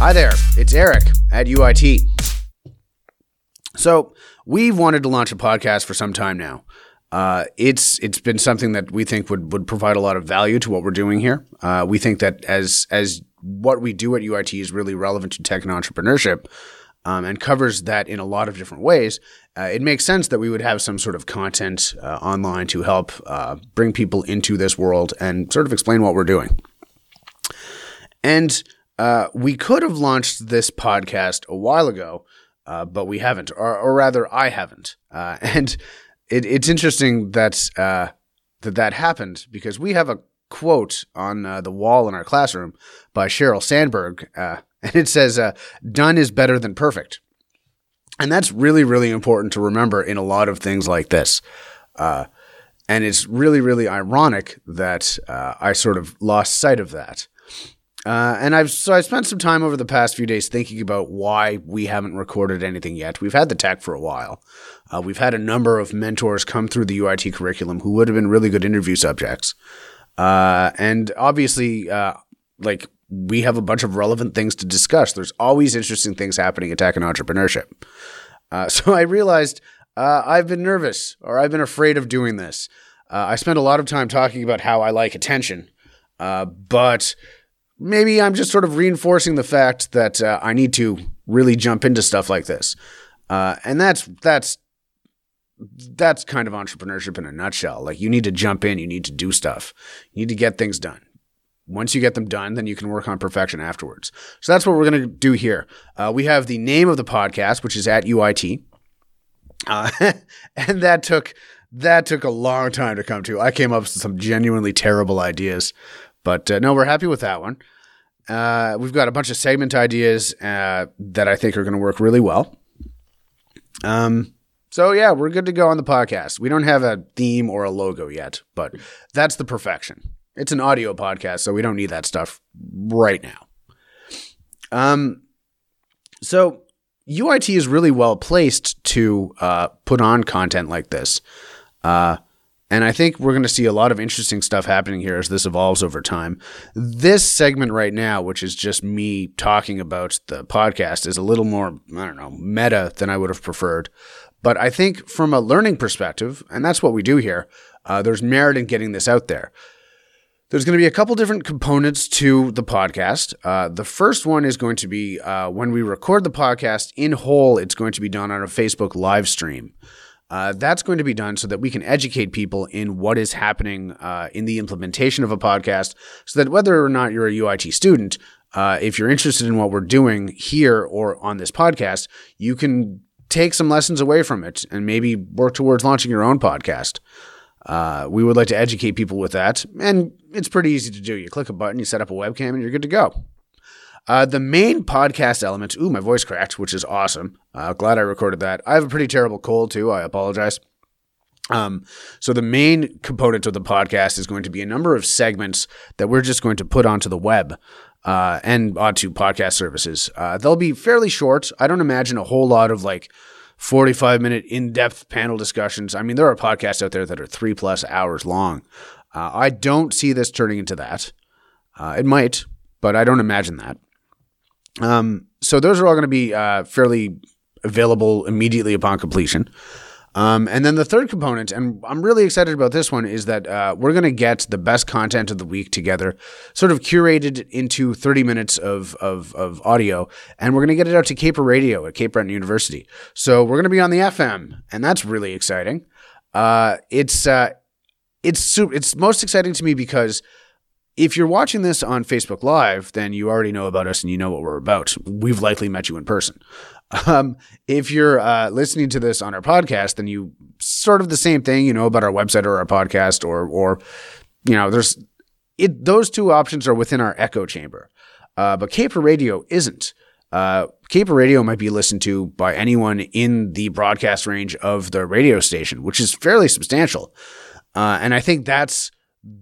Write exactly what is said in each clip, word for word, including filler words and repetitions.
Hi there, it's Eric at U I T. So we've wanted to launch a podcast for some time now. Uh, it's it's been something that we think would, would provide a lot of value to what we're doing here. Uh, we think that as as what we do at U I T is really relevant to tech and entrepreneurship, um, and covers that in a lot of different ways. Uh, it makes sense that we would have some sort of content uh, online to help uh, bring people into this world and sort of explain what we're doing. And uh, we could have launched this podcast a while ago, uh, but we haven't, or, or rather, I haven't, uh, and. It, it's interesting that, uh, that that happened because we have a quote on uh, the wall in our classroom by Sheryl Sandberg, uh, and it says, uh, done is better than perfect. And that's really, really important to remember in a lot of things like this. Uh, and it's really, really ironic that uh, I sort of lost sight of that. Uh, and I've so I spent some time over the past few days thinking about why we haven't recorded anything yet. We've had the tech for a while. Uh, we've had a number of mentors come through the U I T curriculum who would have been really good interview subjects. Uh, and obviously, uh, like we have a bunch of relevant things to discuss. There's always interesting things happening in tech and entrepreneurship. Uh, so I realized uh, I've been nervous or I've been afraid of doing this. Uh, I spent a lot of time talking about how I like attention, uh, but maybe I'm just sort of reinforcing the fact that uh, I need to really jump into stuff like this. Uh, and that's that's that's kind of entrepreneurship in a nutshell. Like you need to jump in. You need to do stuff. You need to get things done. Once you get them done, then you can work on perfection afterwards. So that's what we're going to do here. Uh, we have the name of the podcast, which is at U I T. Uh, and that took that took a long time to come to. I came up with some genuinely terrible ideas. But uh, no, we're happy with that one. Uh, we've got a bunch of segment ideas uh, that I think are going to work really well. Um, so yeah, we're good to go on the podcast. We don't have a theme or a logo yet, but that's the perfection. It's an audio podcast, so we don't need that stuff right now. Um, so U I T is really well placed to uh, put on content like this. Uh And I think we're going to see a lot of interesting stuff happening here as this evolves over time. This segment right now, which is just me talking about the podcast, is a little more, I don't know, meta than I would have preferred. But I think from a learning perspective, and that's what we do here, uh, there's merit in getting this out there. There's going to be a couple different components to the podcast. Uh, the first one is going to be uh, when we record the podcast in whole, it's going to be done on a Facebook live stream. Uh, that's going to be done so that we can educate people in what is happening uh, in the implementation of a podcast so that whether or not you're a U I T student, uh, if you're interested in what we're doing here or on this podcast, you can take some lessons away from it and maybe work towards launching your own podcast. Uh, we would like to educate people with that, and it's pretty easy to do. You click a button, you set up a webcam, and you're good to go. Uh, the main podcast element, ooh, my voice cracked, which is awesome. Uh, glad I recorded that. I have a pretty terrible cold too. I apologize. Um, so the main component of the podcast is going to be a number of segments that we're just going to put onto the web uh, and onto podcast services. Uh, they'll be fairly short. I don't imagine a whole lot of like forty-five minute in-depth panel discussions. I mean, there are podcasts out there that are three plus hours long. Uh, I don't see this turning into that. Uh, it might, but I don't imagine that. Um, so those are all going to be uh, fairly available immediately upon completion. Um, and then the third component, and I'm really excited about this one, is that uh, we're going to get the best content of the week together, sort of curated into thirty minutes of of, of audio, and we're going to get it out to Caper Radio at Cape Breton University. So we're going to be on the F M, and that's really exciting. Uh, it's uh, it's super, it's most exciting to me because if you're watching this on Facebook Live, then you already know about us and you know what we're about. We've likely met you in person. Um, if you're uh, listening to this on our podcast, then you sort of the same thing, you know, about our website or our podcast or, or you know, there's it. Those two options are within our echo chamber. Uh, but Caper Radio isn't. Uh, Caper Radio might be listened to by anyone in the broadcast range of the radio station, which is fairly substantial. Uh, and I think that's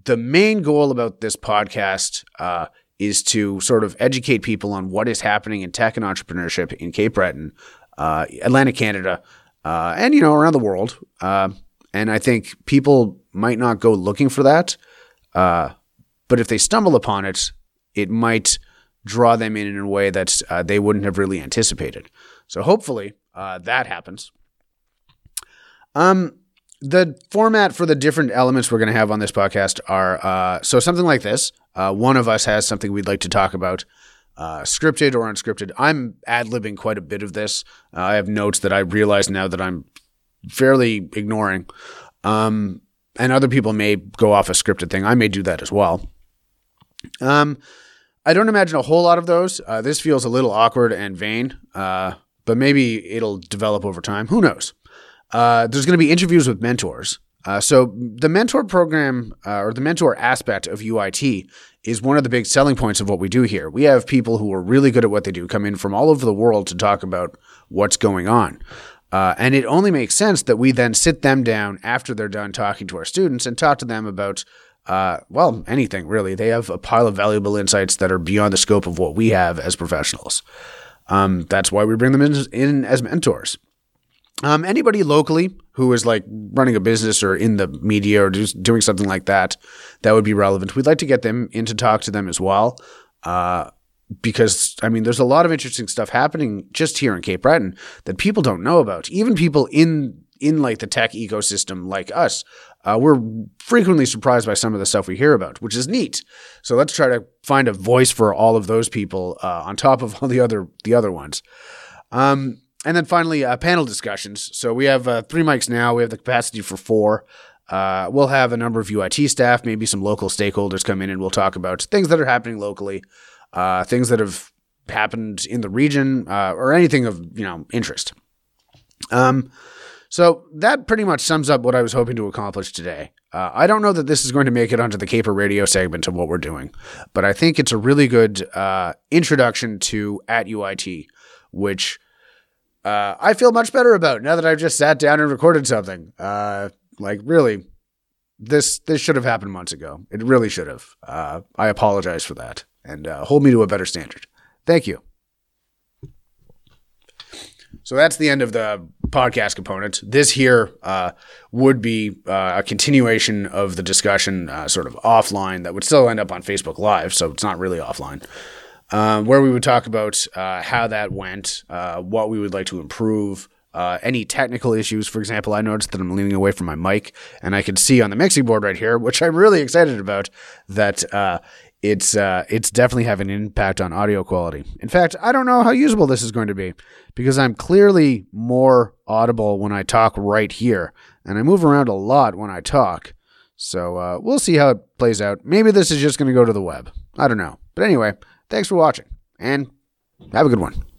the main goal about this podcast uh, is to sort of educate people on what is happening in tech and entrepreneurship in Cape Breton, uh, Atlantic Canada, uh, and, you know, around the world. Uh, and I think people might not go looking for that, uh, but if they stumble upon it, it might draw them in in a way that uh, they wouldn't have really anticipated. So hopefully uh, that happens. Um, the format for the different elements we're going to have on this podcast are, uh, so something like this. Uh, one of us has something we'd like to talk about, uh, scripted or unscripted. I'm ad-libbing quite a bit of this. Uh, I have notes that I realize now that I'm fairly ignoring. Um, and other people may go off a scripted thing. I may do that as well. Um, I don't imagine a whole lot of those. Uh, this feels a little awkward and vain, uh, but maybe it'll develop over time. Who knows? Uh, there's going to be interviews with mentors. Uh, so the mentor program uh, or the mentor aspect of U I T is one of the big selling points of what we do here. We have people who are really good at what they do come in from all over the world to talk about what's going on. Uh, and it only makes sense that we then sit them down after they're done talking to our students and talk to them about, uh, well, anything really. They have a pile of valuable insights that are beyond the scope of what we have as professionals. Um, that's why we bring them in, in as mentors. Um, anybody locally who is like running a business or in the media or just doing something like that, that would be relevant. We'd like to get them in to talk to them as well. Uh, because I mean, there's a lot of interesting stuff happening just here in Cape Breton that people don't know about. Even people in, in like the tech ecosystem, like us, uh, we're frequently surprised by some of the stuff we hear about, which is neat. So let's try to find a voice for all of those people, uh, on top of all the other, the other ones. Um, And then finally, uh, panel discussions. So we have uh, three mics now. We have the capacity for four. Uh, we'll have a number of U I T staff, maybe some local stakeholders come in, and we'll talk about things that are happening locally, uh, things that have happened in the region, uh, or anything of you know interest. Um, so that pretty much sums up what I was hoping to accomplish today. Uh, I don't know that this is going to make it onto the Caper Radio segment of what we're doing, but I think it's a really good uh, introduction to at U I T, which... Uh, I feel much better about now that I've just sat down and recorded something. Uh, like, really, this this should have happened months ago. It really should have. Uh, I apologize for that, and uh, hold me to a better standard. Thank you. So that's the end of the podcast component. This here uh, would be uh, a continuation of the discussion uh, sort of offline that would still end up on Facebook Live, so it's not really offline. Um, where we would talk about uh, how that went, uh, what we would like to improve, uh, any technical issues. For example, I noticed that I'm leaning away from my mic, and I could see on the mixing board right here, which I'm really excited about, that uh, it's uh, it's definitely having an impact on audio quality. In fact, I don't know how usable this is going to be, because I'm clearly more audible when I talk right here, and I move around a lot when I talk. So uh, we'll see how it plays out. Maybe this is just going to go to the web. I don't know. But anyway... Thanks for watching, and have a good one.